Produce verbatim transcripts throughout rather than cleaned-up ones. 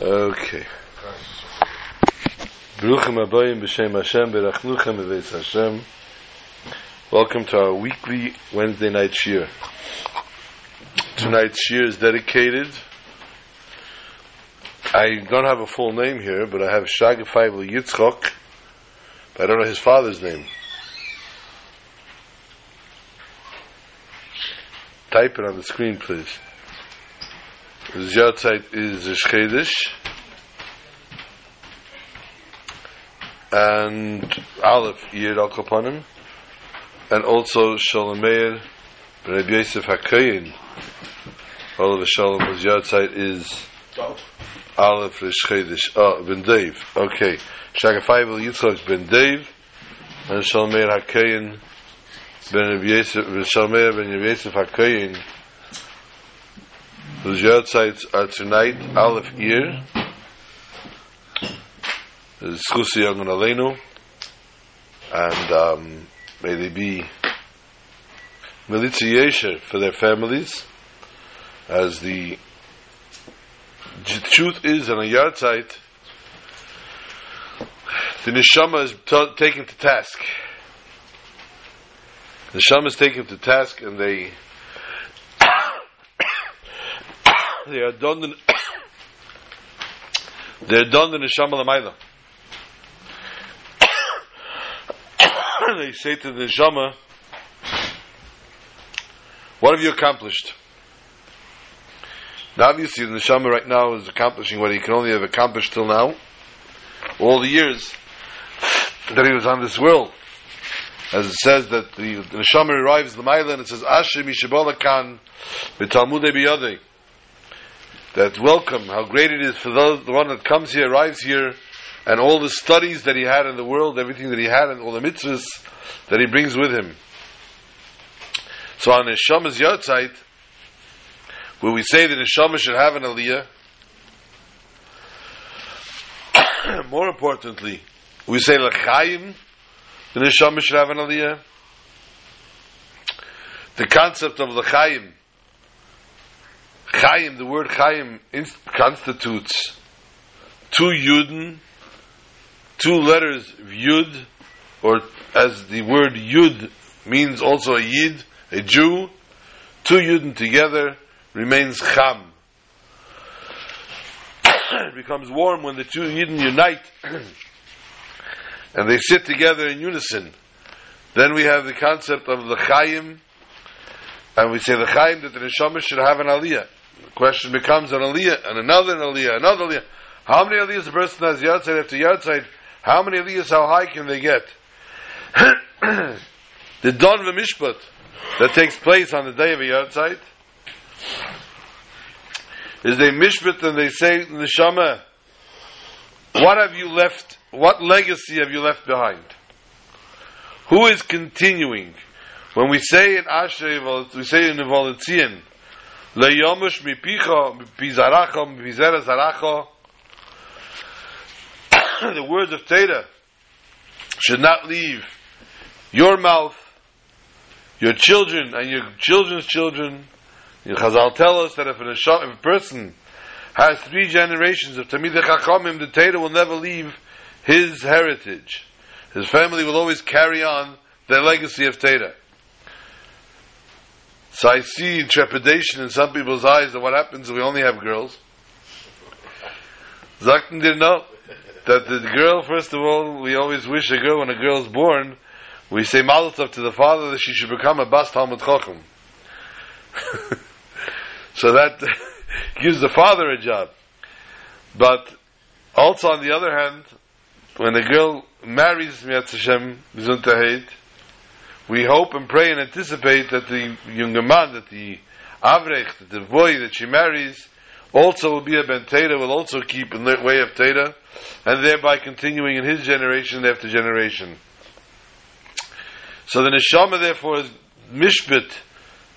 Okay. Baruchim Abayim B'Shem Hashem Berachnuchem Beveitz Hashem. Welcome to our weekly Wednesday night shiur. Tonight's shiur is dedicated. I don't have a full name here, but I have Shagafaybel Yitzchok, but I don't know his father's name. Type it on the screen, please. His yahrzeit is Shchedish, and Aleph Yid Al Kapanim, and also Shalomir, Rabbi Yosef HaKayin. All of the Shalom, his yahrzeit is Aleph Shchedish. Oh, Ben Dave. Okay, Shagafaybel Yitzchok Ben Dave, and Shalomir HaKayin Ben Rabbi Yosef Shalomir Ben Rabbi Yosef HaKayin. Those yahrzeit are tonight, Aleph Ir, Zchusi Yangun Aleinu, and um, may they be Melitza Yesher for their families, as the truth is on a yahrzeit, the neshama is t- taken to task. The neshama is taken to task, and they They are done the they are done the neshama l'mayla. They say to the neshama, "What have you accomplished?" Now, obviously, the neshama right now is accomplishing what he can only have accomplished till now, all the years that he was on this world. As it says that the, the neshama arrives l'mayla, and it says, "Asher mishibol kan b'talmudei biyadei." That welcome, how great it is for those, the one that comes here, arrives here, and all the studies that he had in the world, everything that he had, and all the mitzvahs that he brings with him. So on Neshama's yahrzeit, where we say that Neshama should have an aliyah, more importantly, we say l'chaim, the Neshama should have an aliyah. The concept of l'chaim, Chaim, the word Chaim inst- constitutes two Yudin, two letters of Yud, or as the word Yud means also a Yid, a Jew, two Yudin together remains Cham. It becomes warm when the two Yudin unite and they sit together in unison. Then we have the concept of the Chaim, and we say the Chaim that the Neshama should have an Aliyah. The question becomes an aliyah, and another an aliyah, another aliyah. How many aliyahs a person has yahrzeit after yahrzeit? How many aliyahs, how high can they get? The Don V'Mishpat that takes place on the day of a yahrzeit is a mishpat, and they say, Neshama, what have you left, what legacy have you left behind? Who is continuing? When we say in Ashrei, we say in the Volitzian, Le'yomush mipicha, mipizaracha, mipizera zaracha. The words of Torah should not leave your mouth, your children, and your children's children. Your Chazal tell us that if a, if a person has three generations of Tamidei Chachamim, the Torah will never leave his heritage. His family will always carry on their legacy of Torah. So I see trepidation in some people's eyes that what happens if we only have girls? Zaktin didn't know that the girl, first of all, we always wish a girl, when a girl is born, we say Malatov to the father that she should become a Bas Talmud Chacham. So that gives the father a job. But also, on the other hand, when a girl marries Mi'at Hashem, B'zuntahid, we hope and pray and anticipate that the younger man, that the avrech, that the boy that she marries, also will be a ben Teda, will also keep in the way of Teda, and thereby continuing in his generation after generation. So the neshama, therefore, is mishpat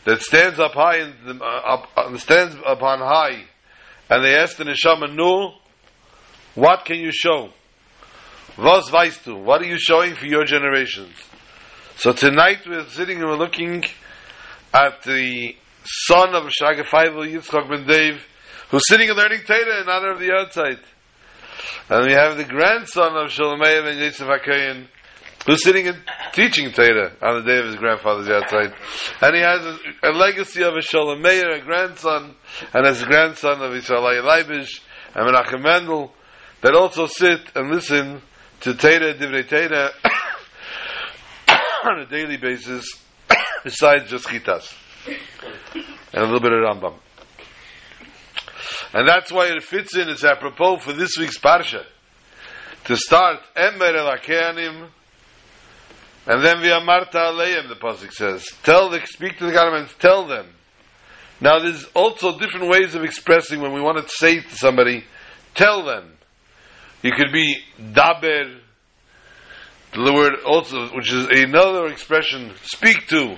that stands up high, and the, uh, up, stands upon high, and they ask the neshama, "No, what can you show? Was weißt du? What are you showing for your generations?" So tonight we're sitting and we're looking at the son of Shagafaybel Yitzchok ben Dave, who's sitting and learning Torah in honor of the Yahrzeit. And we have the grandson of Shalomir and Yosef HaKayin, who's sitting and teaching Torah on the day of his grandfather's Yahrzeit. And he has a, a legacy of a Shalomir, a grandson, and as a grandson of Yisrael Leibish and Menachem Mendel, that also sit and listen to Torah, Divrei Torah, on a daily basis, besides just Chitas. And a little bit of Rambam. And that's why it fits in, it's apropos for this week's Parsha. To start, Ember el Akeanim, and then via Marta Aleim, the Pasuk says. Tell the, speak to the Kanim, tell them. Now there's also different ways of expressing when we want to say to somebody, tell them. You could be Daber, the word also, which is another expression, speak to.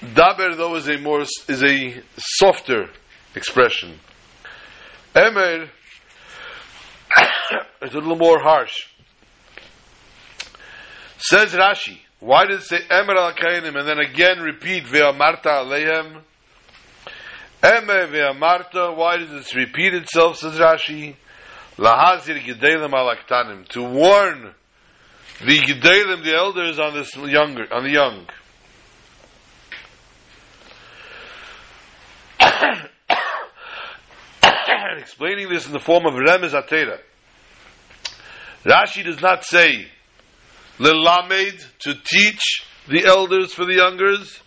Daber, though, is a more is a softer expression. Emer is a little more harsh. Says Rashi, why did it say Emer al Kainim and then again repeat Ve'amarta aleihem? Emer ve'amarta, why does it repeat itself, says Rashi? Lahazir G'deilim al Aktanim, to warn the G'deilim, the elders, on this younger on the young. Explaining this in the form of Remez HaTorah. Rashi does not say Lelamed, to teach the elders for the youngers,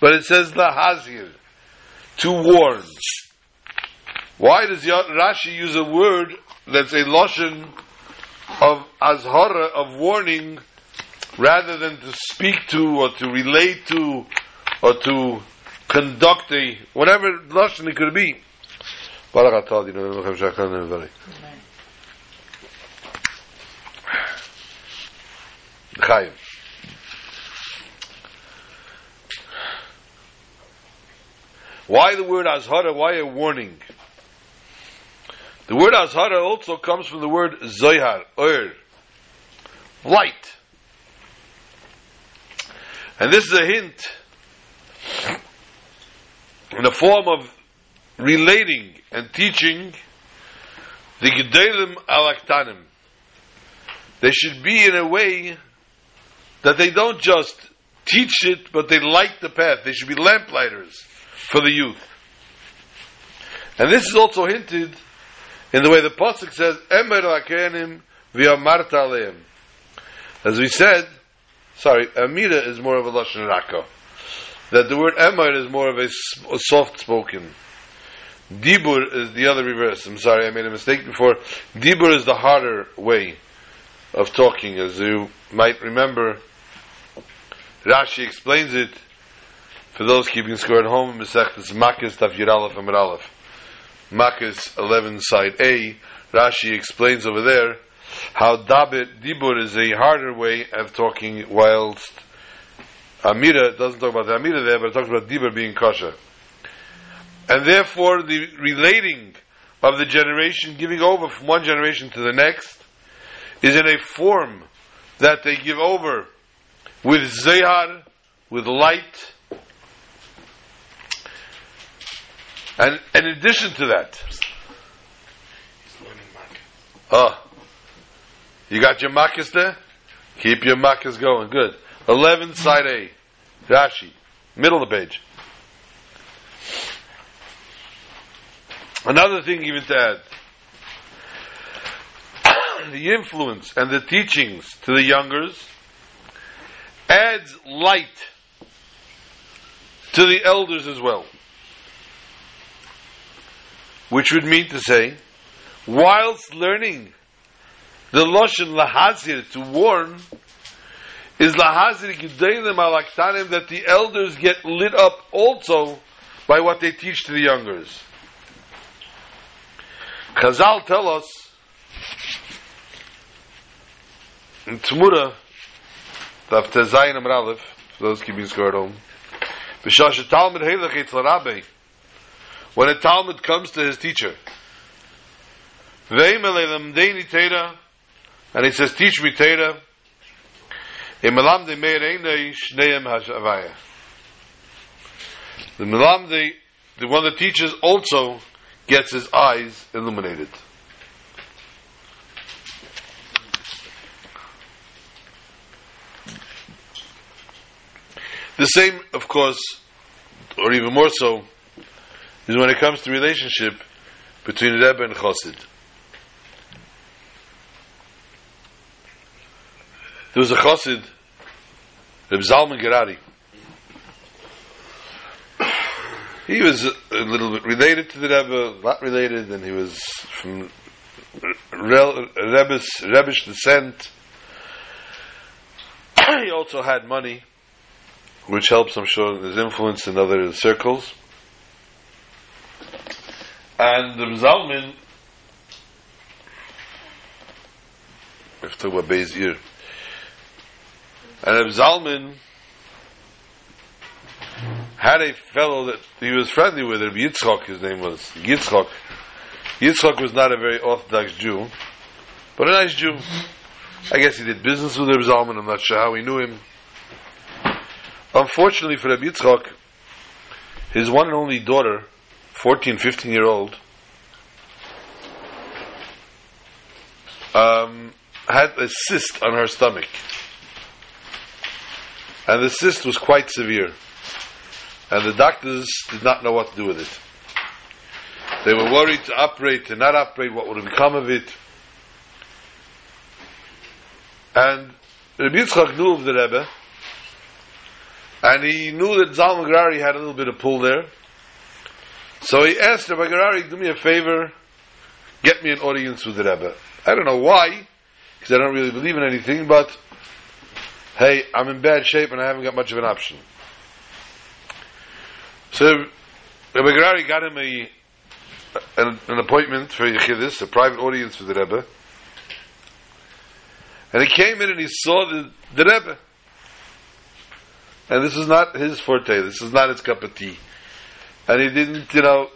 but it says Lahazir, to warn. Why does Rashi use a word that's a lashon of azhara, of warning, rather than to speak to or to relate to or to conduct a whatever lashon it could be? The Chaim. Why the word azhara? Why a warning? The word azhara also comes from the word zohar, or light. And this is a hint in the form of relating and teaching the G'deilim alaktanim. They should be in a way that they don't just teach it, but they light the path. They should be lamplighters for the youth. And this is also hinted in the way the Pasuk says, Emer lakenim v'amarta aleim. As we said, sorry, Amira is more of a Lashon Raka. That the word Emer is more of a soft-spoken. Dibur is the other reverse. I'm sorry, I made a mistake before. Dibur is the harder way of talking, as you might remember. Rashi explains it for those keeping score at home. Masechtas Makkos Daf Yud Aleph Amud Aleph, Makkos eleven, side A. Rashi explains over there how Dabit Dibur is a harder way of talking, whilst Amira doesn't talk about the Amira there, but it talks about Dibur being kosher. And therefore, the relating of the generation, giving over from one generation to the next, is in a form that they give over with zehar, with light. And in addition to that, oh, you got your makas there? Keep your makas going. Good. eleven, side A, Rashi, middle of the page. Another thing even to add, the influence and the teachings to the youngers adds light to the elders as well. Which would mean to say, whilst learning the Lashon Lahazir, to warn, is Lahazir G'deilim alaktanim, that the elders get lit up also by what they teach to the youngers. Chazal tell us in Tzemura, after Zayin Amar Aleph, for those keeping score at home, when a Talmud comes to his teacher, and he says, "Teach me Torah," the Melamde the one that teaches also gets his eyes illuminated. The same, of course, or even more so, is when it comes to relationship between Rebbe and Chassid. There was a Chassid, Rebbe Zalman Gerari. He was a little bit related to the Rebbe, not related, and he was from Rebbe's, Rebbe's descent. He also had money, which helps, I'm sure, his influence in other circles. And the Zalman, we have to talk about Beis Yaakov. And Zalman had a fellow that he was friendly with, Rabbi Yitzchok, his name was Yitzchok. Yitzchok was not a very Orthodox Jew, but a nice Jew. I guess he did business with Rebbe Zalman, I'm not sure how he knew him. Unfortunately for Rabbi Yitzchok, his one and only daughter, fourteen, fifteen year old, um, had a cyst on her stomach. And the cyst was quite severe. And the doctors did not know what to do with it. They were worried to operate, to not operate, what would become of it. And Rabbi Yitzchok knew of the Rebbe, and he knew that Zalman Gerari had a little bit of pull there. So he asked Rebbe Gerari, do me a favor, get me an audience with the Rebbe. I don't know why, because I don't really believe in anything, but hey, I'm in bad shape and I haven't got much of an option. So Rebbe Gerari got him a an, an appointment for Yechidus, a private audience with the Rebbe. And he came in and he saw the, the Rebbe. And this is not his forte. This is not his cup of tea. And he didn't, you know...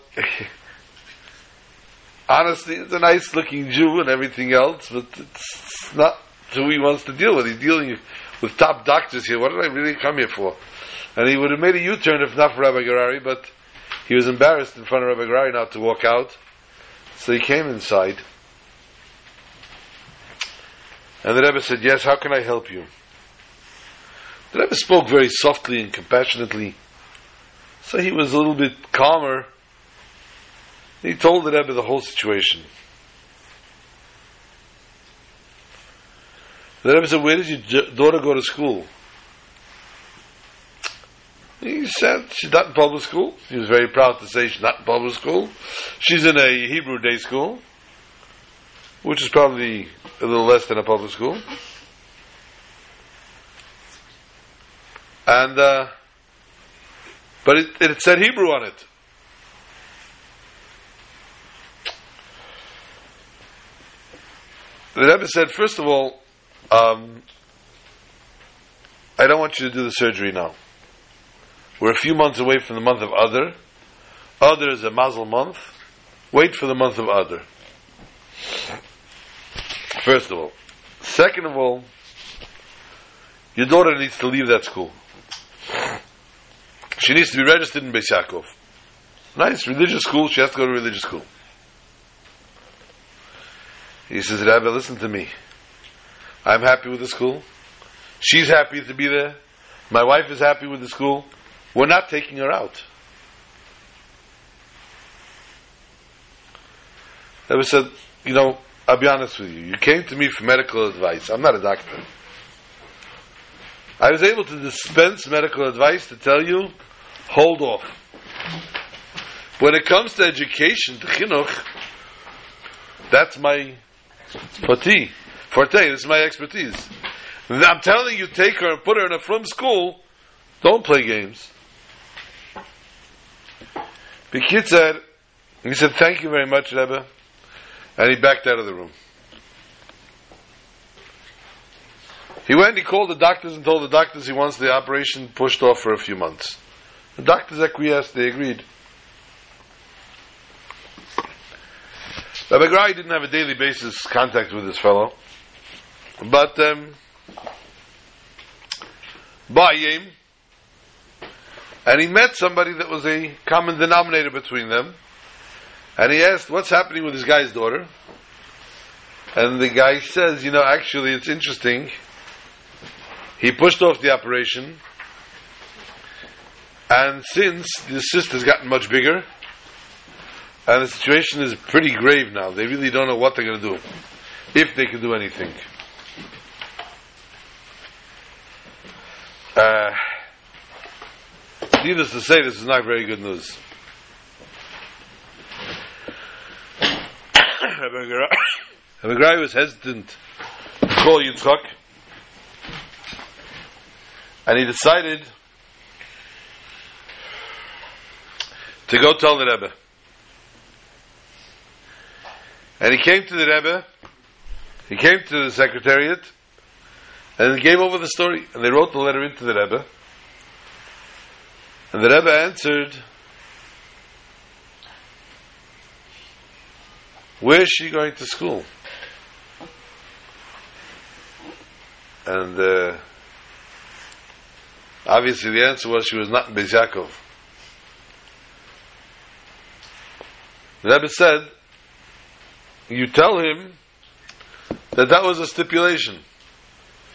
honestly, he's a nice-looking Jew and everything else, but it's not who he wants to deal with. He's dealing with top doctors here. What did I really come here for? And he would have made a U-turn if not for Rebbe Gerari, but he was embarrassed in front of Rebbe Gerari not to walk out. So he came inside. And the Rebbe said, yes, how can I help you? The Rebbe spoke very softly and compassionately, so he was a little bit calmer. He told the Rebbe the whole situation. The Rebbe said, where did your daughter go to school? He said, she's not in public school. He was very proud to say she's not in public school. She's in a Hebrew day school, which is probably a little less than a public school. And, uh, but it, it said Hebrew on it. The Rebbe said, first of all, um, I don't want you to do the surgery now. We're a few months away from the month of Adar. Adar is a mazel month. Wait for the month of Adar. First of all. Second of all, your daughter needs to leave that school. She needs to be registered in Beis Yaakov. Nice, religious school. She has to go to religious school. He says, Rebbe, listen to me. I'm happy with the school. She's happy to be there. My wife is happy with the school. We're not taking her out. Rebbe said, you know, I'll be honest with you. You came to me for medical advice. I'm not a doctor. I was able to dispense medical advice to tell you, hold off. When it comes to education, to chinuch, that's my forte. Forte, this is my expertise. I'm telling you, take her and put her in a frum school. Don't play games. The kid said, he said, thank you very much, Rebbe. And he backed out of the room. He went, he called the doctors and told the doctors he wants the operation pushed off for a few months. The doctors acquiesced, they agreed. Rebbe Gerari didn't have a daily basis contact with this fellow, but um, by him, and he met somebody that was a common denominator between them, and he asked, what's happening with this guy's daughter? And the guy says, you know, actually it's interesting, he pushed off the operation, and since the sister's gotten much bigger, and the situation is pretty grave now, they really don't know what they're going to do, if they can do anything. Uh, needless to say, this is not very good news. Rebbe Gerari was hesitant to call Yitzchok, and he decided to go tell the Rebbe. And he came to the Rebbe, he came to the Secretariat, and he gave over the story, and they wrote the letter into the Rebbe. And the Rebbe answered, where is she going to school? And uh, obviously the answer was she was not in Beis Yaakov. The Rebbe said, you tell him that that was a stipulation.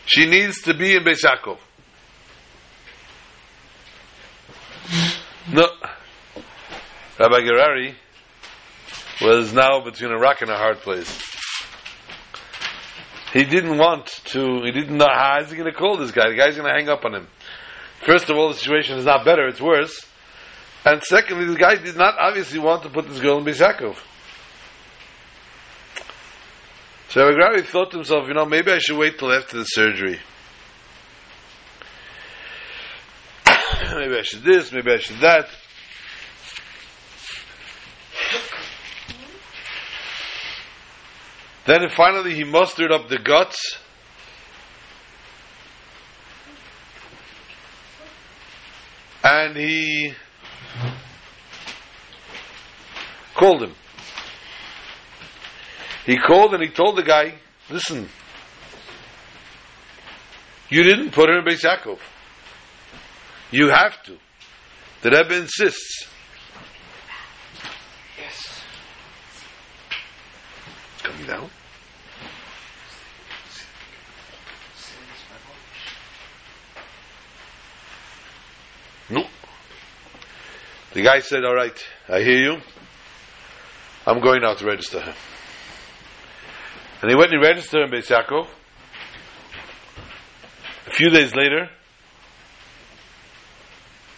She needs to be in Beis Yaakov. No. Rabbi Gerari was now between a rock and a hard place. He didn't want to, he didn't know how is he going to call this guy. The guy's going to hang up on him. First of all, the situation is not better, it's worse. And secondly, the guy did not obviously want to put this girl in Beis Yaakov. So Rabbi Gerari thought to himself, you know, maybe I should wait till after the surgery. Maybe I should this, maybe I should that. Then finally he mustered up the guts and he called him. He called and he told the guy, listen, you didn't put her in Beis Yaakov. You have to. The Rebbe insists. Yes. Coming down. No. The guy said, all right, I hear you. I'm going out to register her. And he went and registered in Beis Yaakov. A few days later,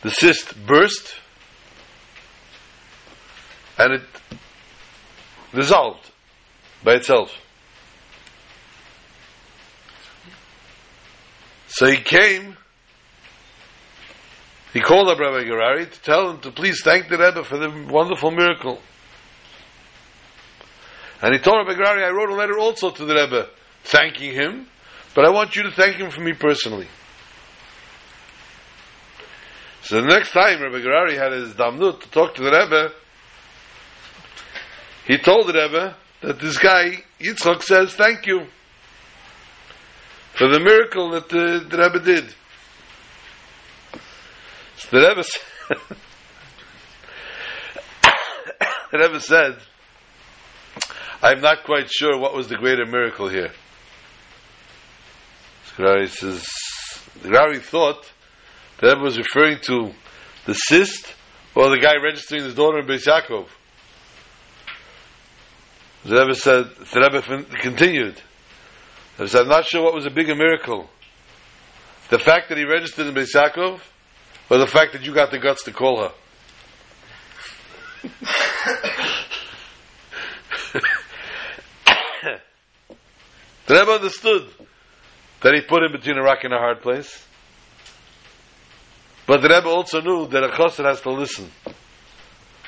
the cyst burst, and it dissolved by itself. So he came, he called up Rabbi Gerari to tell him to please thank the Rebbe for the wonderful miracle. And he told Rabbi Gerari, I wrote a letter also to the Rebbe, thanking him, but I want you to thank him for me personally. So the next time Rebbe Gerari had his damnut to talk to the Rebbe, he told the Rebbe that this guy, Yitzchok, says thank you for the miracle that the, the Rebbe did. So the Rebbe, said, the Rebbe said, I'm not quite sure what was the greater miracle here. So Gerari says, Gerari thought the Rebbe was referring to the cyst or the guy registering his daughter in Beis Yaakov. The Rebbe said, the Rebbe continued. The Rebbe said, I'm not sure what was a bigger miracle. The fact that he registered in Beis Yaakov or the fact that you got the guts to call her. The Rebbe understood that he put him between a rock and a hard place. But the Rebbe also knew that a chassid has to listen.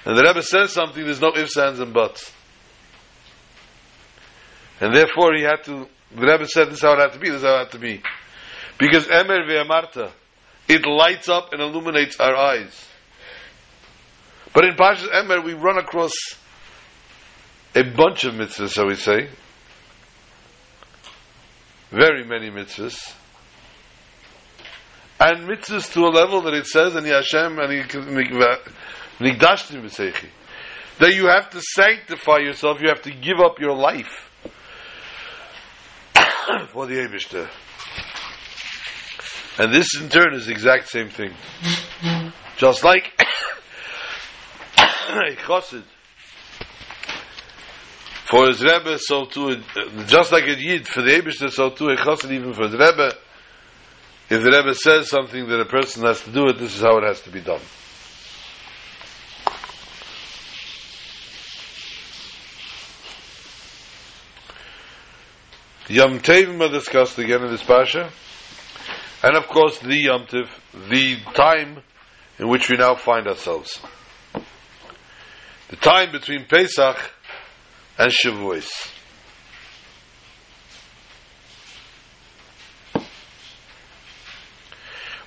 And the Rebbe says something, there's no ifs, ands, and buts. And therefore he had to, the Rebbe said this is how it had to be, this is how it had to be. Because Emer ve'amarta, it lights up and illuminates our eyes. But in Parshas Emer we run across a bunch of mitzvahs, shall we say. Very many mitzvahs. and mitzvahs to a level that it says in Hashem and that you have to sanctify yourself, you have to give up your life for the Eibishter. And this in turn is the exact same thing. Just like a chassid for his Rebbe, so too, just like a yid for the Eibishter, so too a chassid even for his Rebbe. If the Rebbe says something that a person has to do it, this is how it has to be done. Yom Tovim are discussed again in this Pasha. And of course the Yom Tov, the time in which we now find ourselves. The time between Pesach and Shavuos.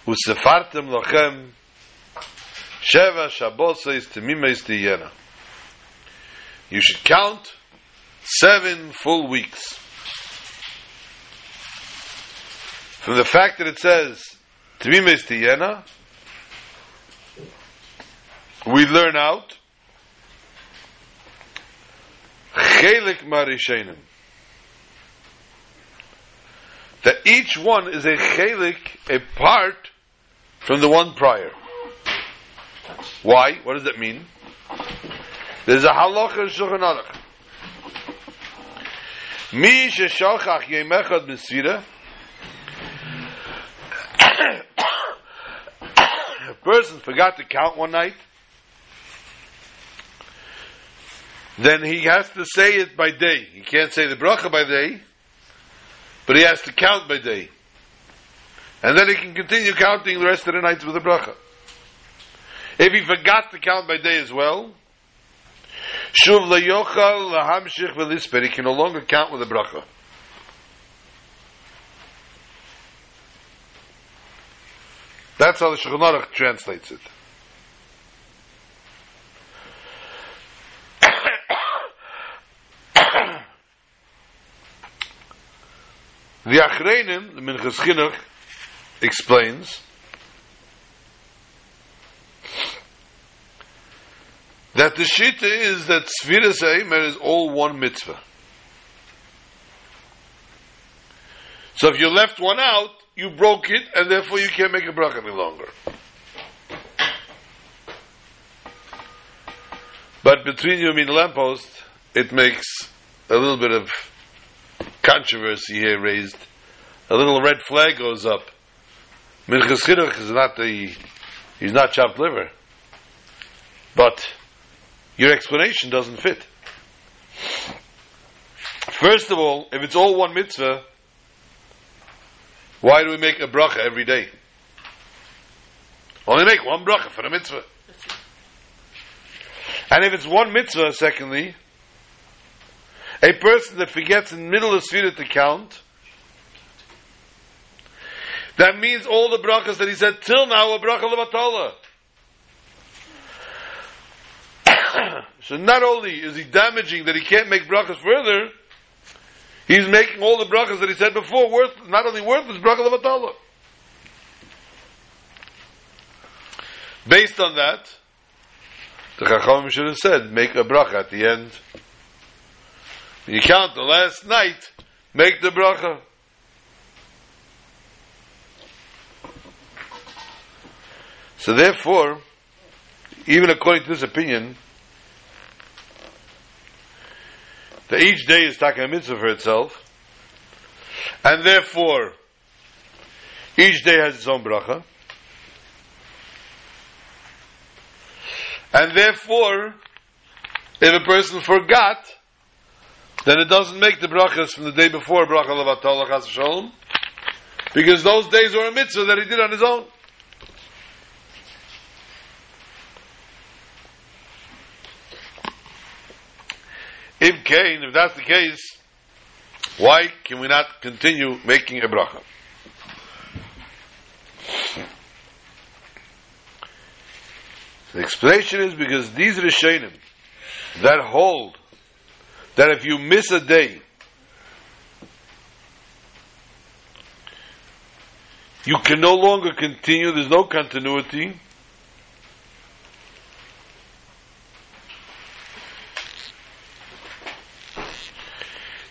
Usefartem lochem sheva shaboseis temimeis tiyena. You should count seven full weeks. From the fact that it says temimeis tiyena, we learn out chelik marishenim, that each one is a chelik, a part from the one prior. Why? What does that mean? There's a halacha in Shulchan Aruch. Mi sheshachach yem echad mesfira. A person forgot to count one night. Then he has to say it by day. He can't say the bracha by day, but he has to count by day. And then he can continue counting the rest of the nights with the bracha. If he forgot to count by day as well, shuv leyochal lahamshich velisper, he can no longer count with the bracha. That's how the Shulchan Aruch translates it. The Achreinim, the Minchas Chinuch, explains that the Shita is that Sfiras HaEmer is all one mitzvah. So if you left one out, you broke it, and therefore you can't make a bracha any longer. But between you and the lamppost, it makes a little bit of controversy here raised. A little red flag goes up. Minchas Chinuch is not the, he's not chopped liver. But your explanation doesn't fit. First of all, if it's all one mitzvah, why do we make a bracha every day? Only make one bracha for the mitzvah. And if it's one mitzvah, secondly, a person that forgets in the middle of Sefirah to count, that means all the brachas that he said till now are bracha levatala. So not only is he damaging that he can't make brachas further, he's making all the brachas that he said before worth, not only worthless, bracha levatala. Based on that, the Chachamim should have said, make a bracha at the end. You count the last night, make the bracha. So therefore, even according to this opinion, that each day is taking a mitzvah for itself, and therefore, each day has its own bracha, and therefore, if a person forgot, then it doesn't make the brachas from the day before bracha levatala chas v'shalom, because those days were a mitzvah that he did on his own. If Cain, if that's the case, why can we not continue making a bracha? The explanation is because these Rishonim that hold that if you miss a day, You can no longer continue, there's no continuity.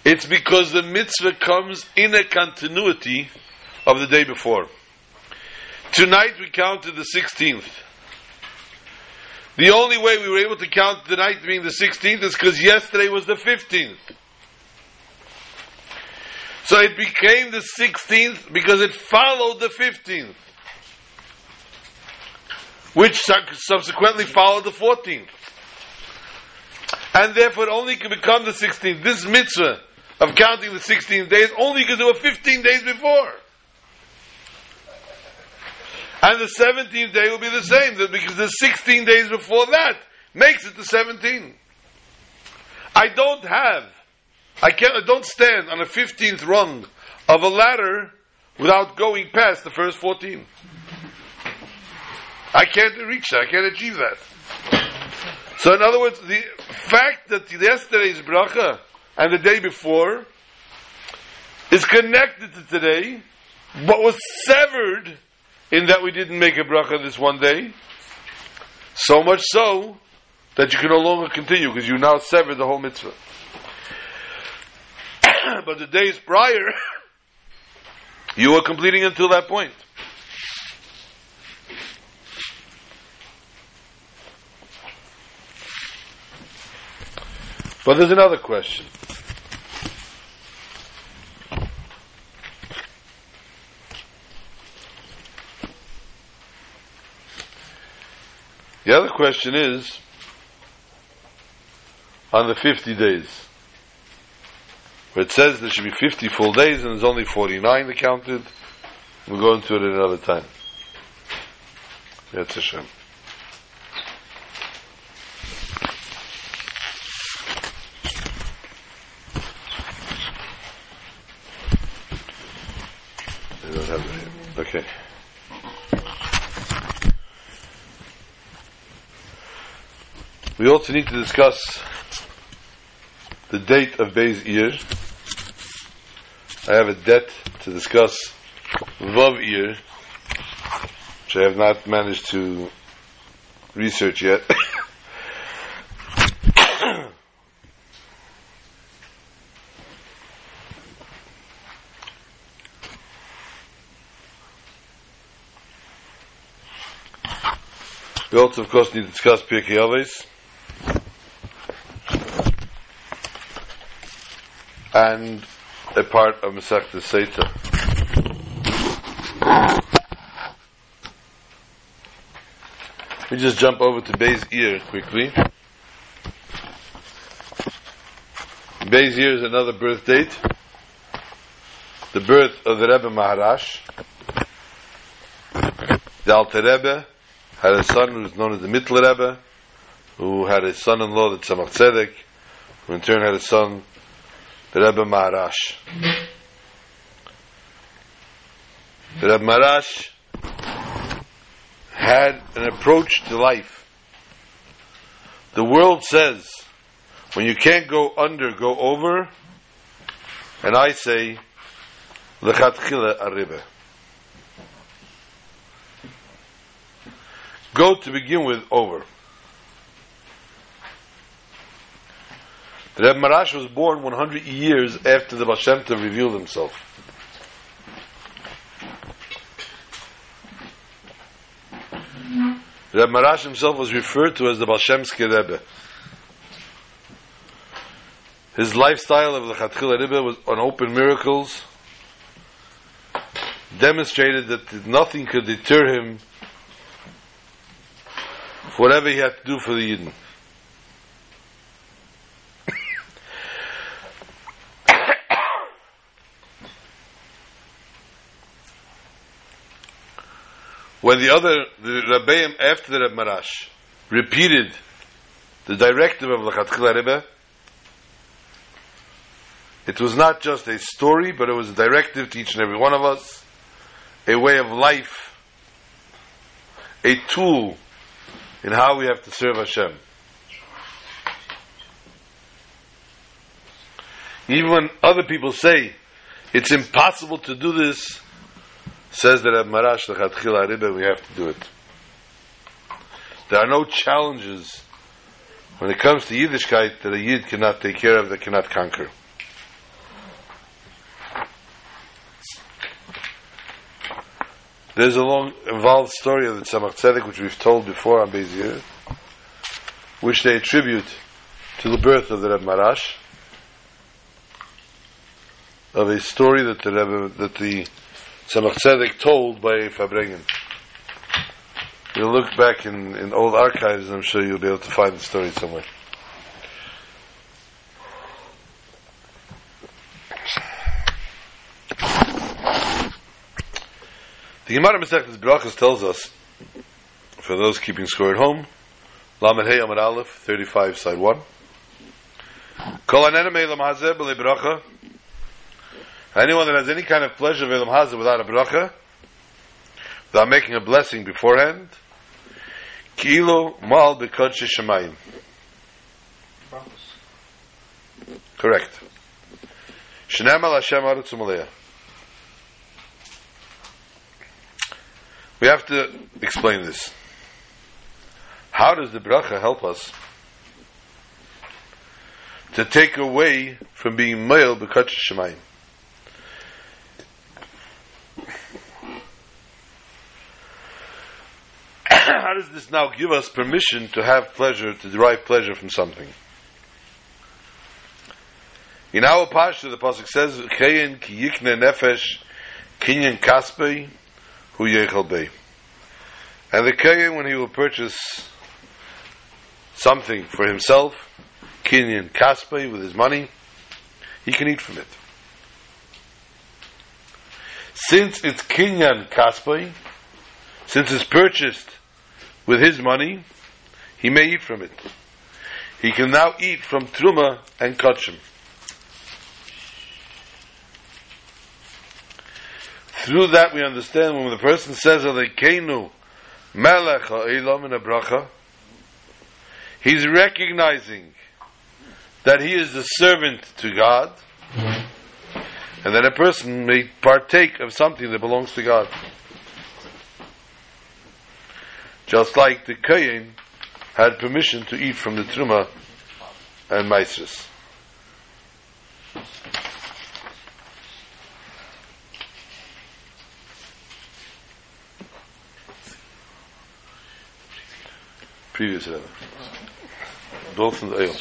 It's because the mitzvah comes in a continuity of the day before. Tonight we counted the sixteenth. The only way we were able to count tonight being the sixteenth is because yesterday was the fifteenth. So it became the sixteenth because it followed the fifteenth, which subsequently followed the fourteenth. And therefore it only can become the sixteenth. This mitzvah of counting the sixteen days, only because there were fifteen days before. And the seventeenth day will be the same, because the sixteen days before that makes it the seventeenth. I don't have, I can't, I don't stand on a fifteenth rung of a ladder without going past the first fourteen. I can't reach that, I can't achieve that. So in other words, the fact that yesterday's bracha and the day before is connected to today, but was severed in that we didn't make a bracha this one day. So much so that you can no longer continue, because you now severed the whole mitzvah. But the days prior, you were completing until that point. But there's another question. The other question is, on the fifty days, where it says there should be fifty full days and there's only forty-nine counted, we'll go into it at another time. That's Hashem. I don't have it here. Okay. We also need to discuss the date of Beis Iyar. I have a debt to discuss Vav Iyar, which I have not managed to research yet. We also, of course, need to discuss Pirkei Avos. And a part of Masechta Sota. We just jump over to Beis Iyar quickly. Beis Iyar is another birth date. The birth of the Rebbe Maharash. The Alter Rebbe had a son who was known as the Mitler Rebbe, who had a son-in-law, the Tzemach Tzedek, who in turn had a son, the Rebbe Maharash. The Rebbe Maharash had an approach to life. The world says, when you can't go under, go over. And I say, L'chatchila arriba. Go to begin with over. The Rebbe Maharash was born one hundred years after the Baal Shem Tov revealed himself. The Rebbe Maharash himself was referred to as the Baal Shemske Rebbe. His lifestyle of the L'chatchila Rebbe was on open miracles, demonstrated that nothing could deter him for whatever he had to do for the Yidden. When the other, the Rabbeim after the Rebbe Maharash repeated the directive of the L'chatchila Rebbe, it was not just a story, but it was a directive to each and every one of us, a way of life, a tool in how we have to serve Hashem. Even when other people say, it's impossible to do this, Says the Rebbe Maharash, L'Chatchila Rebbe, we have to do it. There are no challenges when it comes to Yiddishkeit that a Yid cannot take care of, that cannot conquer. There's a long, involved story of the Tzemach Tzedek, which we've told before on Beis Yaakov, which they attribute to the birth of the Rebbe Maharash, of a story that the Rebbe, that the Tzemach Tzedek told by Fabrengen. You'll look back in, in old archives, and I'm sure you'll be able to find the story somewhere. The Gemara Masechtas Berachos tells us, for those keeping score at home, Lamed Hey Amar Aleph, thirty-five, side one. Kol hanene me'elam hazeh b'lei bracha. Anyone that has any kind of pleasure of elam hazeh without a bracha, without making a blessing beforehand, ki'ilu mal b'kodshei shemayim. Correct. Shene'emar Hashem haaretz u'maleah. We have to explain this. How does the bracha help us to take away from being male b'katsh shemayim? How does this now give us permission to have pleasure, to derive pleasure from something? In our parsha, the pasuk says, "Chayin ki yikne nefesh kinyan kaspei." Who Yechel Bey. And the Kayin, when he will purchase something for himself, Kinyan Kaspei, with his money, he can eat from it. Since it's Kinyan Kaspei, since it's purchased with his money, he may eat from it. He can now eat from Truma and Kachim. Through that we understand when the person says Alekeinu Melech HaElam in a bracha, he's recognizing that he is the servant to God, and that a person may partake of something that belongs to God. Just like the Kayin had permission to eat from the Truma and Maisris. Previous Rebbe. Both in the oil.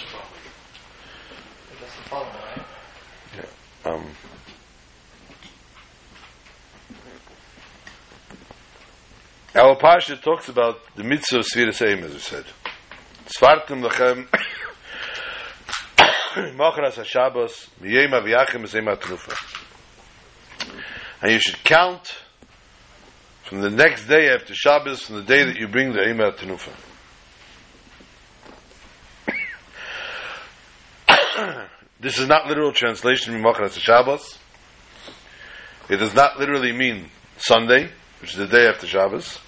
Yeah. Um. Our parsha talks about the mitzvah of Sfiras Eim, as we said. Svartim lechem mochras haShabbos miyem aviyachem b'seim haTenufa. And you should count from the next day after Shabbos, from the day that you bring the Eim haTenufa. This is not literal translation of Mochras Shabbos. It does not literally mean Sunday, which is the day after Shabbos.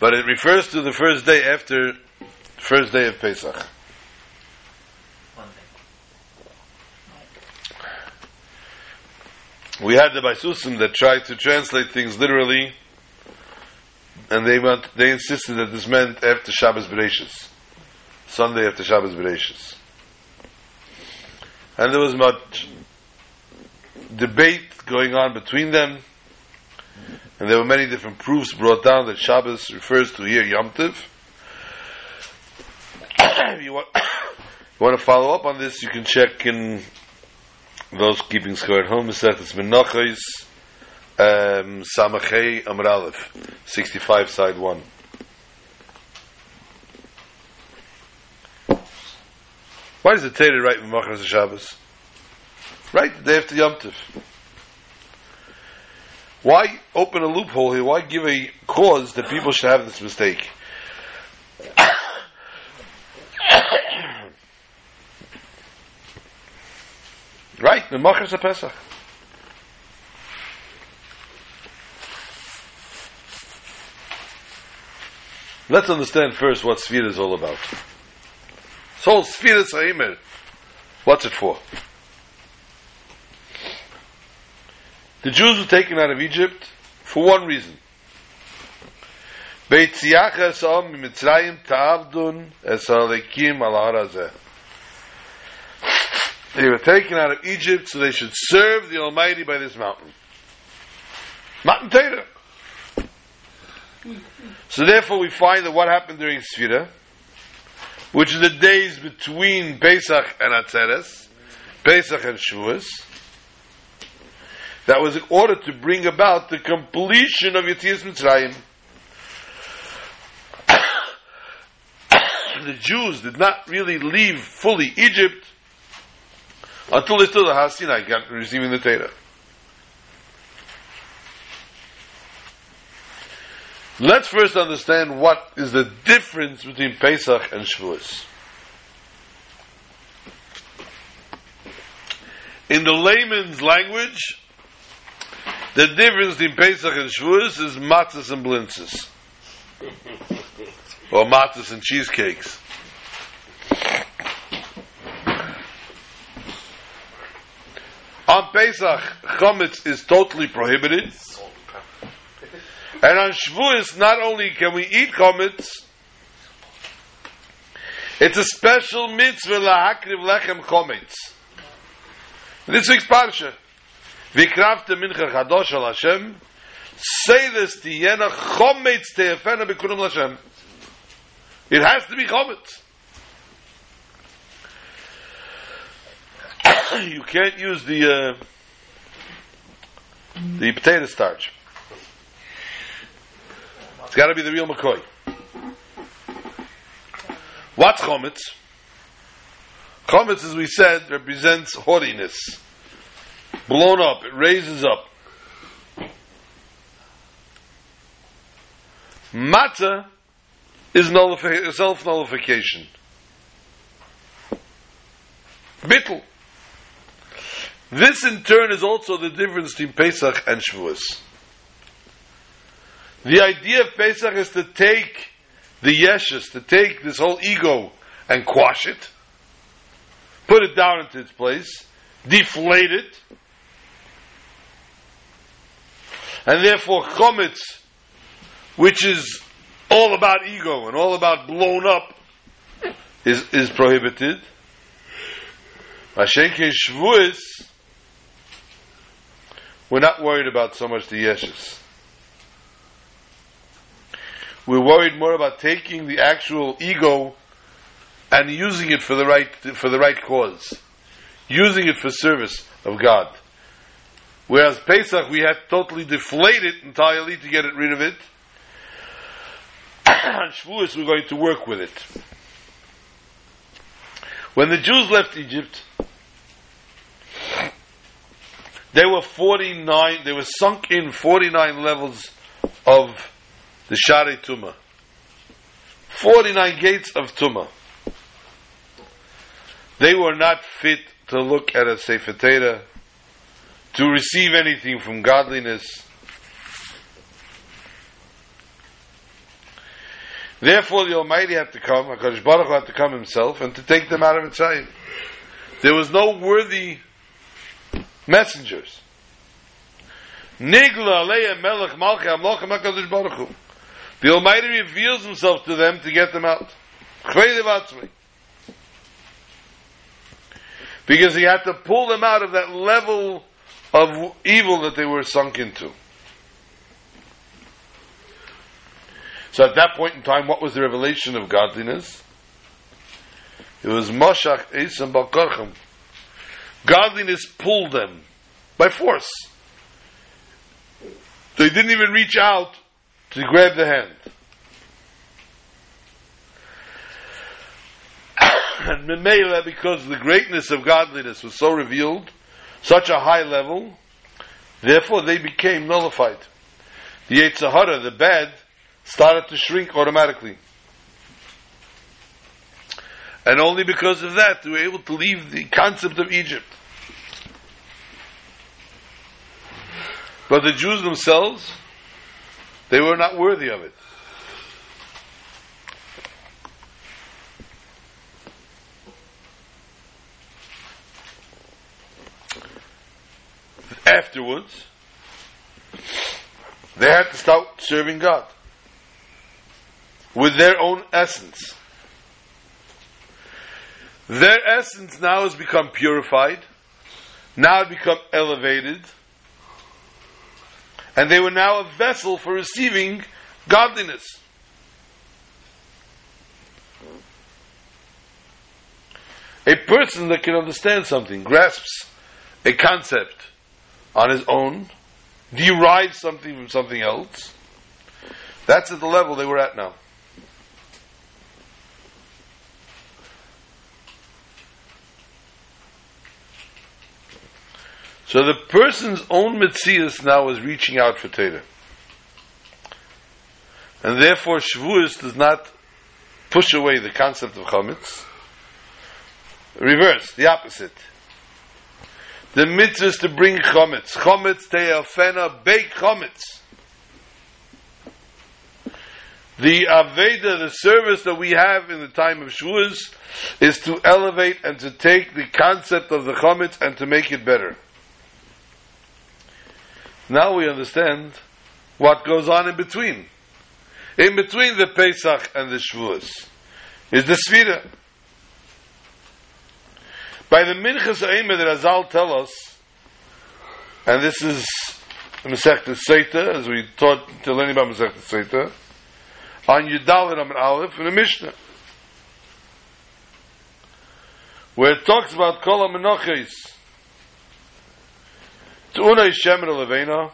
But it refers to the first day after the first day of Pesach. We had the Baisusim that tried to translate things literally, and they went, they insisted that this meant after Shabbos Bereishis. Sunday after Shabbos Bereishis. And there was much debate going on between them, and there were many different proofs brought down that Shabbos refers to here Yom Tov. If you want, you want to follow up on this, you can check in those keeping score at home. It says it's Menachos Samachei Amar Aleph, sixty-five, side one. Why does the Torah write Mochras Shabbos? Right the day after Yom Tov. Why open a loophole here? Why give a cause that people should have this mistake? Right, the Mochras Pesach. Let's understand first what Sefirah is all about. So Sfiras Ha'emer, what's it for? The Jews were taken out of Egypt for one reason. They were taken out of Egypt so they should serve the Almighty by this mountain. Mountain Torah. So therefore we find that what happened during Sefirah, which is the days between Pesach and Atzeres, Pesach and Shavuos, that was in order to bring about the completion of Yetzias Mitzrayim. The Jews did not really leave fully Egypt until they stood at Har Sinai, got receiving the Torah. Let's first understand what is the difference between Pesach and Shavuos. In the layman's language, the difference between Pesach and Shavuos is matzahs and blintzes. Or matzahs and cheesecakes. On Pesach, chametz is totally prohibited. And on Shavuos, not only can we eat chametz, it's a special mitzvah lahakriv lechem chametz. This week's parsha, v'ikravta mincha chadosh al Hashem, say this tiyena chametz teyefena b'kunam l'Hashem. It has to be chametz. You can't use the uh, the potato starch. It's got to be the real McCoy. What's chometz? Chometz, as we said, represents haughtiness. Blown up. It raises up. Matzah is nullifi- self-nullification. Bittul. This, in turn, is also the difference between Pesach and Shavuos. The idea of Pesach is to take the yeshus, to take this whole ego and quash it, put it down into its place, deflate it, and therefore chometz, which is all about ego and all about blown up, is, is prohibited. Mashenke Shavuos, we're not worried about so much the yeshus. We're worried more about taking the actual ego and using it for the right for the right cause, using it for service of God. Whereas Pesach, we had totally deflate it entirely to get it rid of it. On Shavuos, we're going to work with it. When the Jews left Egypt, they were forty-nine. They were sunk in forty-nine levels of the Shari Tumah. forty-nine gates of Tumah. They were not fit to look at a Sefer Torah, to receive anything from godliness. Therefore the Almighty had to come, HaKadosh Baruch Hu had to come himself and to take them out of Mitzrayim. There was no worthy messengers. Nigla Alei Melech Malchei Amlochim HaKadosh Baruch Hu. The Almighty reveals himself to them to get them out. Because he had to pull them out of that level of evil that they were sunk into. So at that point in time, what was the revelation of godliness? It was Moshach Eisem Balkarchem. Godliness pulled them by force. They didn't even reach out to grab the hand. And Memela, because the greatness of godliness was so revealed, such a high level, therefore they became nullified. The Yetzer Hara, the bad, started to shrink automatically. And only because of that they were able to leave the concept of Egypt. But the Jews themselves, they were not worthy of it. Afterwards, They had to start serving God with their own essence. Their essence now has become purified, now become elevated, and they were now a vessel for receiving godliness. A person that can understand something, grasps a concept on his own, derives something from something else, that's at the level they were at now. So the person's own metzias now is reaching out for Teda. And therefore Shavuos does not push away the concept of Chametz. Reverse, the opposite. The mitzvah is to bring Chametz. Chametz, Te'el, Fena, bake Chametz. The Aveda, the service that we have in the time of Shavuos, is to elevate and to take the concept of the Chametz and to make it better. Now we understand what goes on in between. In between the Pesach and the Shavuos is the Sefira. By the Minchas Ha'emah that Hazal tell us, and this is Masechta Sotah, as we taught to learn about Masechta Sotah, on Yud Daled Amud Aleph in the Mishnah, where it talks about Kol HaMenoches, T'una Yishem L'Levena.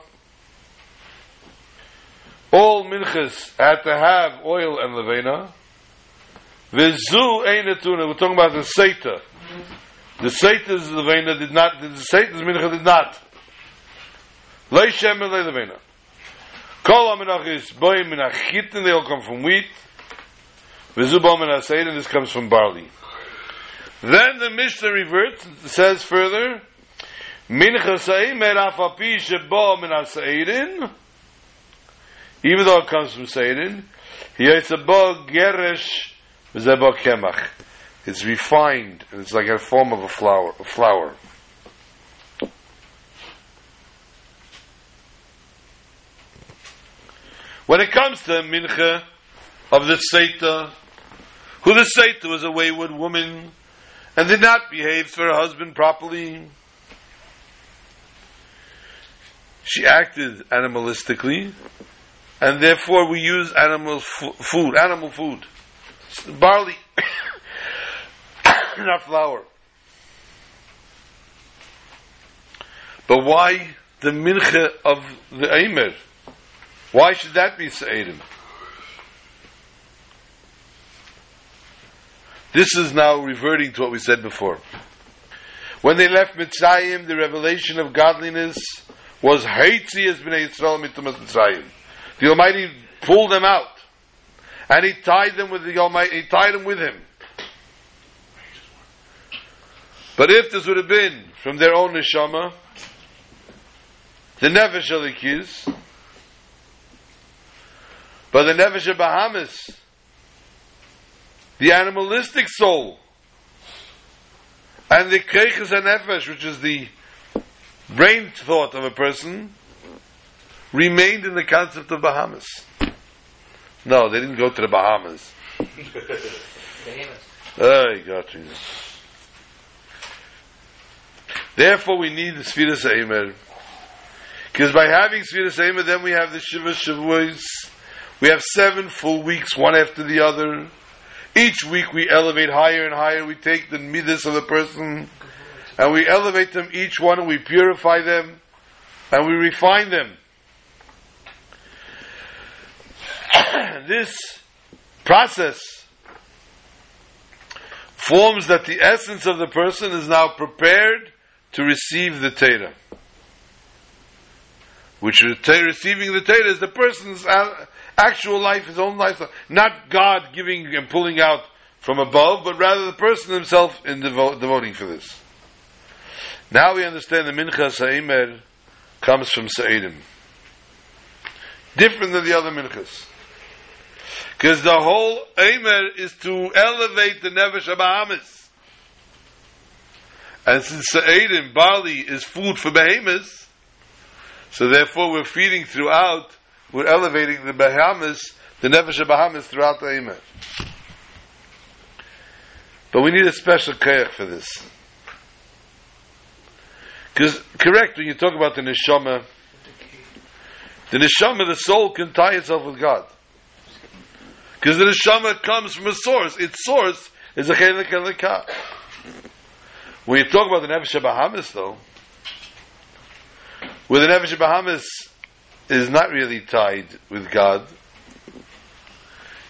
All minchas had to have oil and levena. V'zu eina t'una. We're talking about the Seta. The Seta's levena did not. The Seta's mincha did not. L'Yishem L'Levena. Kol ha'menachis bo'im min achitin. They all come from wheat. V'zu bo'im min ha'seid. And this comes from barley. Then the Mishnah reverts and says further, Mincha Sa'imer Afapi Shebo Min HaSa'idin, even though it comes from Sa'idin, Yesebo Geresh Zebo Kemach. It's refined, and it's like a form of a flour. A flour. When it comes to Mincha of the Seta, who the Seta was a wayward woman and did not behave to her husband properly, she acted animalistically, and therefore we use animal f- food, animal food, barley, not flour. But why the mincha of the Eimer? Why should that be Seidim? This is now reverting to what we said before. When they left Mitzrayim, the revelation of godliness was Haitzias B'nai Yisrael Mitumas Mitzrayim. The Almighty pulled them out, and He tied them with the Almighty. He tied them with Him. But if this would have been from their own neshama, the nefesh alikis, but the nefesh of Bahamas, the animalistic soul, and the kreiches hanefesh, which is the brain thought of a person, remained in the concept of Bahamas. No, they didn't go to the Bahamas. Oh, you got you. Therefore, we need the Sfiras Eimer, because by having Sfiras Eimer, then we have the Shiva Shavuos. We have seven full weeks, one after the other. Each week, we elevate higher and higher. We take the midas of the person, and we elevate them each one, and we purify them, and we refine them. This process forms that the essence of the person is now prepared to receive the Torah. Which receiving the Torah is the person's actual life, his own lifestyle. Not God giving and pulling out from above, but rather the person himself in devo- devoting for this. Now we understand the Mincha Sa'imer comes from Sa'idim. Different than the other Minchas. Because the whole Eimer is to elevate the Nefesh HaBahamas. And since Sa'idim, barley, is food for Bahamas, so therefore we're feeding throughout we're elevating the Bahamas, the Nefesh of Bahamas throughout the Eimet. But we need a special kayach for this. Because, correct, when you talk about the Neshama, the Neshama, the soul, can tie itself with God. Because the Neshama comes from a source. Its source is a Chelek HaLeka. When you talk about the Nefesh HaBahamas, though, where the Nefesh HaBahamas is not really tied with God,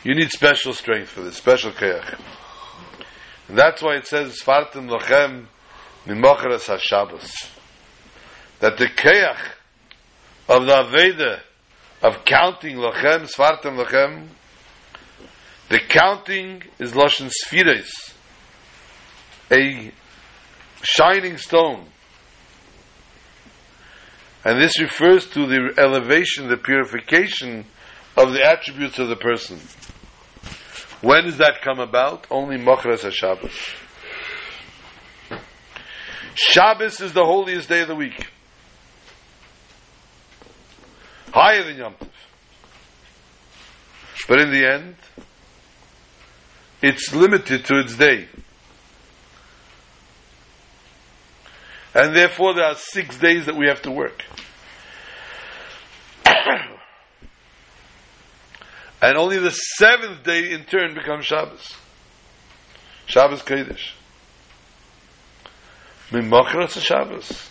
you need special strength for this, special Kayach. And that's why it says, Fartem Lachem Mimocheres HaShabbos. That the Kayach of the Aveda, of counting Lachem, Fartem Lachem, the counting is Lashon Sfiras, a shining stone. And this refers to the elevation, the purification of the attributes of the person. When does that come about? Only Mocheres HaShabbos. Shabbos is the holiest day of the week. Higher than Yom Tov. But in the end, it's limited to its day. And therefore there are six days that we have to work. And only the seventh day in turn becomes Shabbos. Shabbos Kodesh. Mimachras Shabbos.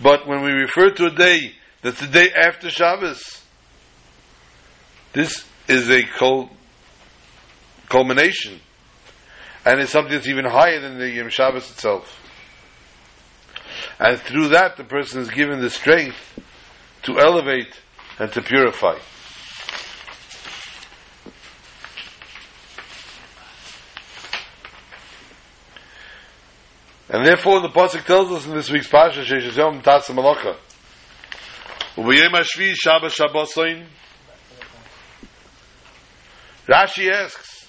But when we refer to a day that's the day after Shabbos, this is a cul- culmination. And it's something that's even higher than the Yom Shabbos itself. And through that, the person is given the strength to elevate and to purify. And therefore, the pasuk tells us in this week's parsha, Sheish Yom Tasa Malacha, U'b'yom ha'shvi'i Shabbos Shabbosoin. Rashi asks,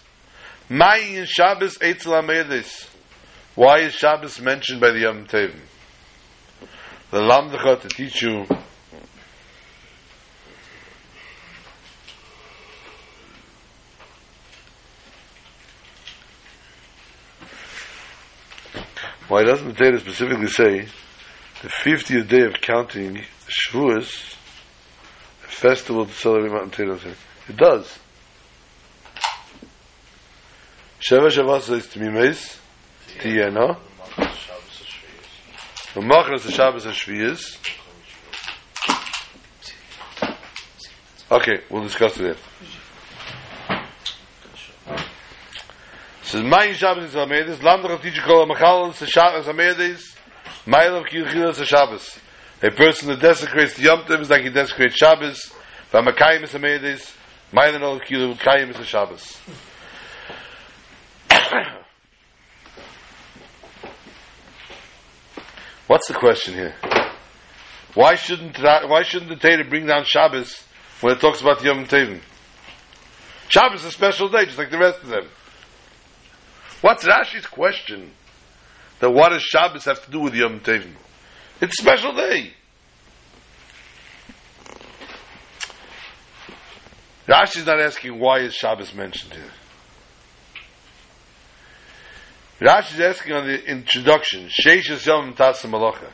Mayin Shabbos Eitzel HaMedes. Why is Shabbos mentioned by the Yom Tovim? The Lamdecha, to teach you why doesn't the Torah specifically say the fiftieth day of counting Shavuos, a festival to celebrate Matan Torah? It does. Sheva Shavas says to me, Meis, Tiyeno. The Machras of Shabbos HaShviyas. Okay, we'll discuss it after. It says, Mayin Shabbos Yitzel HaMedes, Lamdach HaTichu Kol HaMachal Shabbos HaMedes, Mayilav Kiyuchilas HaShabbos. A person that desecrates the Yom Tov is like he desecrates Shabbos, V'amakayim HaMedes, Mayilav Kiyuchilas HaShabbos. What's the question here? Why shouldn't why shouldn't the Torah bring down Shabbos when it talks about the Yom Tovim? Shabbos is a special day, just like the rest of them. What's Rashi's question? That what does Shabbos have to do with Yom Tovim? It's a special day. Rashi's not asking why is Shabbos mentioned here. Rashi is asking on the introduction, Sheishes Yom Tasa Malacha.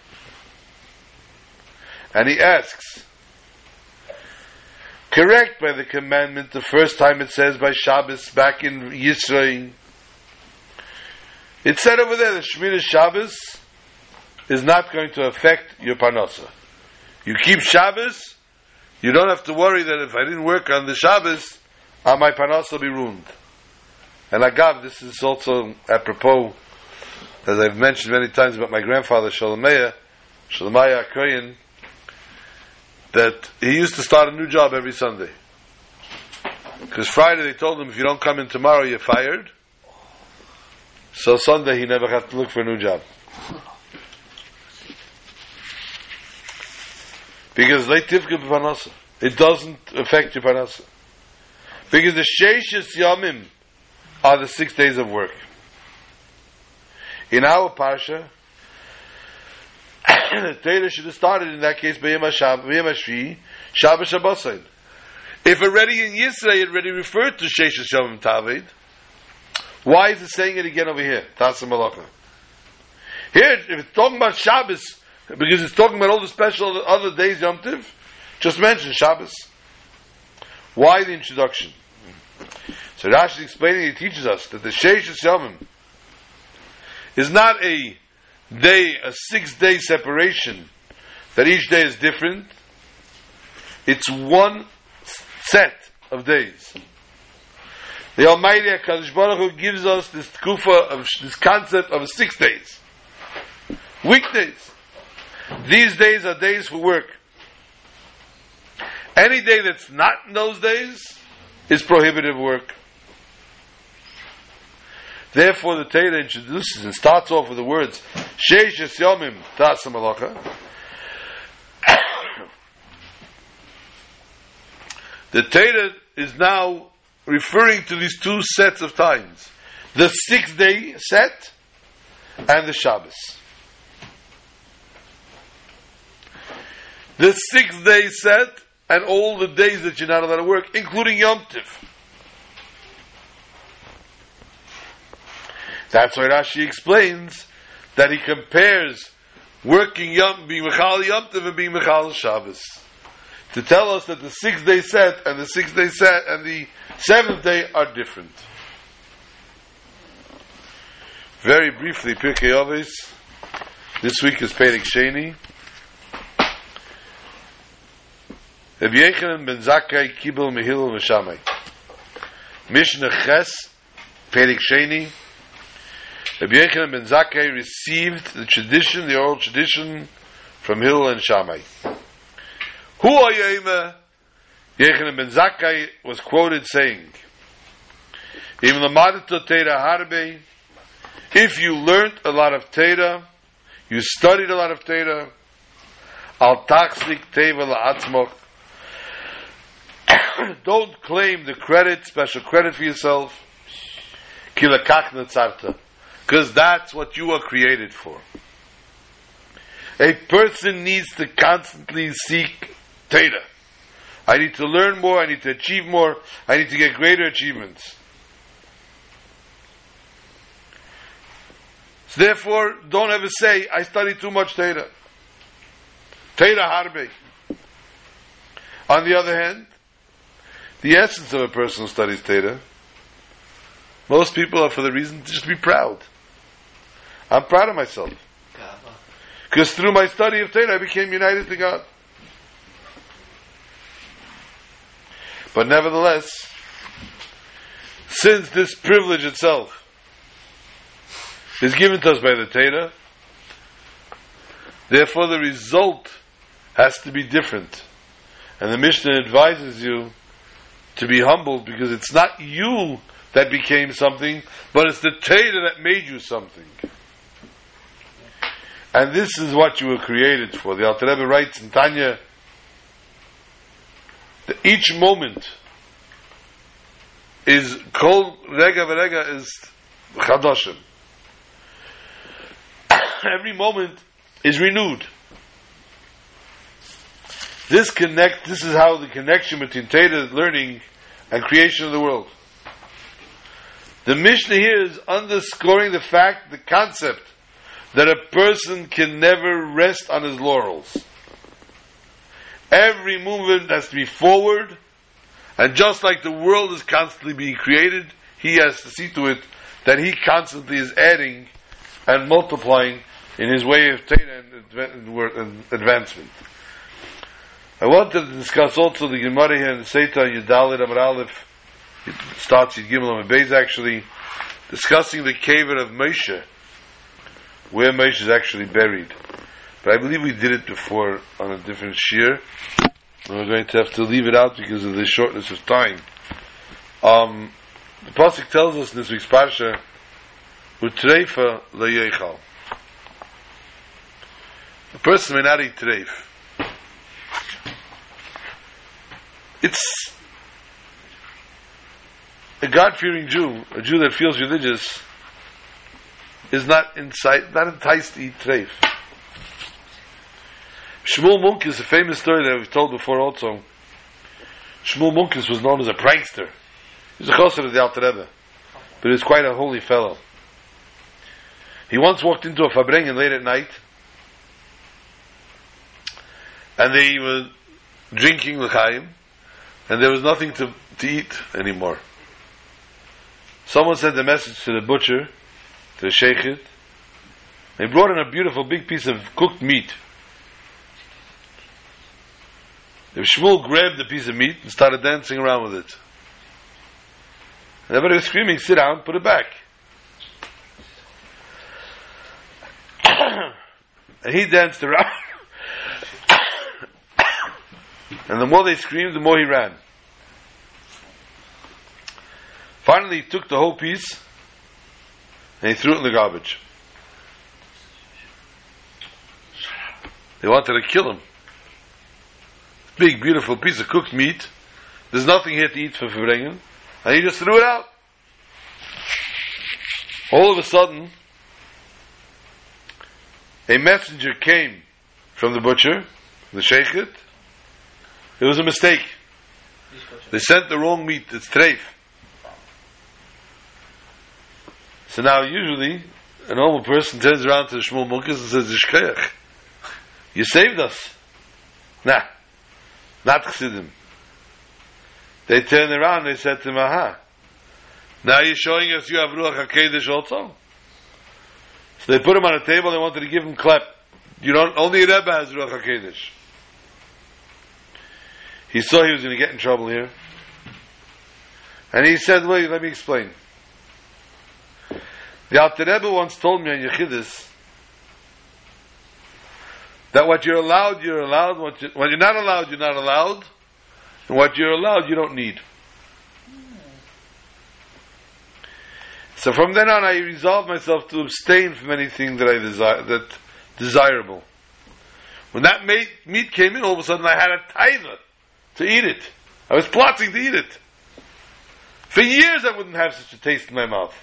And he asks, correct by the commandment, the first time it says by Shabbos, back in Yisrael, it said over there that Shmira Shabbos is not going to affect your Parnasa. You keep Shabbos, you don't have to worry that if I didn't work on the Shabbos, my Parnasa will be ruined. And Agav, this is also apropos, as I've mentioned many times about my grandfather, Shalomir, Shalomir HaKayin, that he used to start a new job every Sunday. Because Friday they told him, if you don't come in tomorrow, you're fired. So Sunday he never had to look for a new job. Because it doesn't affect your parnasa. Because the Sheishis Yamim are the six days of work. In our parsha, the Torah should have started in that case by Yom HaShvi, Shabbos HaBasad. If already in Yisrael it already referred to Sheish HaShavim Tavid, why is it saying it again over here? Tasa Malakha. Here, if it's talking about Shabbos, because it's talking about all the special other days, Yom Tiv, just mention Shabbos. Why the introduction? So Rashi is explaining, he teaches us that the Sheish HaShavim is not a day, a six-day separation, that each day is different. It's one set of days. The Almighty HaKadosh Baruch Hu gives us this tkufa of this concept of six days, weekdays. These days are days for work. Any day that's not in those days is prohibitive work. Therefore, the Torah introduces and starts off with the words Sheish Yomim Tasa Malacha. The Torah is now referring to these two sets of times, the sixth day set and the Shabbos. The sixth day set and all the days that you're not allowed to work, including Yom Tov. That's why Rashi explains that he compares working Yom, being Mechal Yom Tov and being Mechal Shabbos, to tell us that the sixth day set and the sixth day set and the seventh day are different. Very briefly, Pirkei Avos. This week is Perek Sheni. Rabbi Yechanan ben Zakkai Kibel Mehilel Meshamai. Mishnah Ches, Perek Sheni. Rabbi Yechanan ben Zakkai received the tradition, the oral tradition, from Hillel and Shammai. Who are Yeima? Yechanan ben Zakkai was quoted saying, Im lamadato Teira harbe, if you learnt a lot of Teira, you studied a lot of Teira, al taksik teva la'atzmok, don't claim the credit, special credit for yourself, ki l'kach natzarta, because that's what you are created for. A person needs to constantly seek Torah. I need to learn more, I need to achieve more, I need to get greater achievements. So therefore, don't ever say, I study too much Torah. Torah harbe. On the other hand, the essence of a person who studies Torah, most people are for the reason to just be proud. I'm proud of myself. Because through my study of Torah, I became united to God. But nevertheless, since this privilege itself is given to us by the Torah, therefore the result has to be different. And the Mishnah advises you to be humbled, because it's not you that became something, but it's the Torah that made you something. And this is what you were created for. The Alter Rebbe writes in Tanya that each moment is kol rega v'rega is chadashim. Every moment is renewed. This connect. This is how the connection between Torah learning and creation of the world. The Mishnah here is underscoring the fact, the concept, that a person can never rest on his laurels. Every movement has to be forward, and just like the world is constantly being created, he has to see to it that he constantly is adding and multiplying in his way of Torah and advancement. I wanted to discuss also the Gemara here in the Seita, Yedalit Amar Aleph, it starts Yud Gimel Amud Beis actually, discussing the kever of Moshe, where Moshe is actually buried. But I believe we did it before on a different shir, and we're going to have to leave it out because of the shortness of time. Um, the Pasuk tells us in this week's Parsha, Utreifa L'Yeichal. A person may not eat treif. It's a God-fearing Jew, a Jew that feels religious, is not, incite, not enticed to eat treif. Shmuel Munkis, a famous story that we've told before also. Shmuel Munkis was known as a prankster. He was a chassid of the Alter Rebbe, but he was quite a holy fellow. He once walked into a fabrengen late at night, and they were drinking l'chaim, and there was nothing to, to eat anymore. Someone sent a message to the butcher, to the sheikhid. They brought in a beautiful big piece of cooked meat. If Shmuel grabbed the piece of meat and started dancing around with it, and everybody was screaming, "Sit down, put it back." And he danced around. And the more they screamed, the more he ran. Finally, he took the whole piece and he threw it in the garbage. They wanted to kill him. Big, beautiful piece of cooked meat. There's nothing here to eat for fabrengen. And he just threw it out. All of a sudden, a messenger came from the butcher, the sheikhid. It was a mistake. They sent the wrong meat. It's treif. So now usually a normal person turns around to the Shmuel Munkis and says, "Yishkayach, you saved us." Nah. Not Chassidim. They turned around and they said to him, "Aha, now you're showing us you have Ruach HaKodesh also?" So they put him on a table, they wanted to give him clap. You don't, only Rebbe has Ruach HaKodesh. He saw he was going to get in trouble here. And he said, "Wait, let me explain. The Alter Rebbe once told me on Yechidus that what you're allowed, you're allowed. What, you, what you're not allowed, you're not allowed. And what you're allowed, you don't need." So from then on, I resolved myself to abstain from anything that I desire, that desirable. When that meat, meat came in, all of a sudden I had a taiva to eat it. I was plotting to eat it. For years I wouldn't have such a taste in my mouth.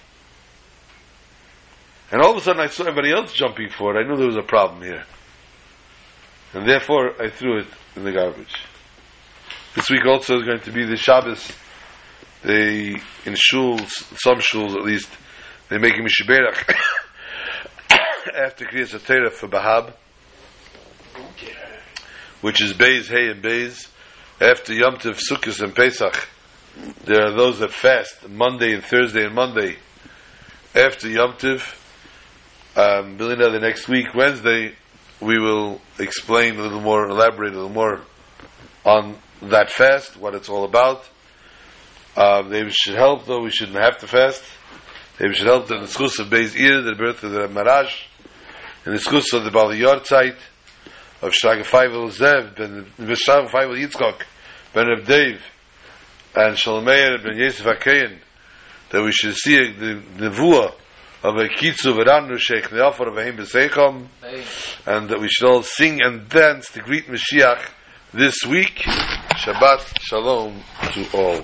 And all of a sudden I saw everybody else jumping for it. I knew there was a problem here. And therefore, I threw it in the garbage. This week also is going to be the Shabbos. They, in shuls, some shuls at least, they're making Mishiberach after Kriyas HaTorah for Bahab, which is Beis, Hay, and Beis. After Yom Tov, Sukkot, and Pesach, there are those that fast Monday and Thursday and Monday. After Yom Tov, um, Belinda, the next week, Wednesday, we will explain a little more, elaborate a little more on that fast, what it's all about. Uh, they should help, though we shouldn't have to fast. They should help the Nischus of Beis Ir, the birth of the Rebbe Maharash, and the Nischus of the Bali Yortzeit, of Shagafaybel Zev, Ben Shagafaybel Yitzchok, Ben Reb Dave, and Shalomir, Ben Yosef HaKayin, that we should see the Nevuah of a kitzu v'ranu sheikh ne'afar v'heim b'seichom, and that we should all sing and dance to greet Mashiach this week. Shabbat Shalom to all.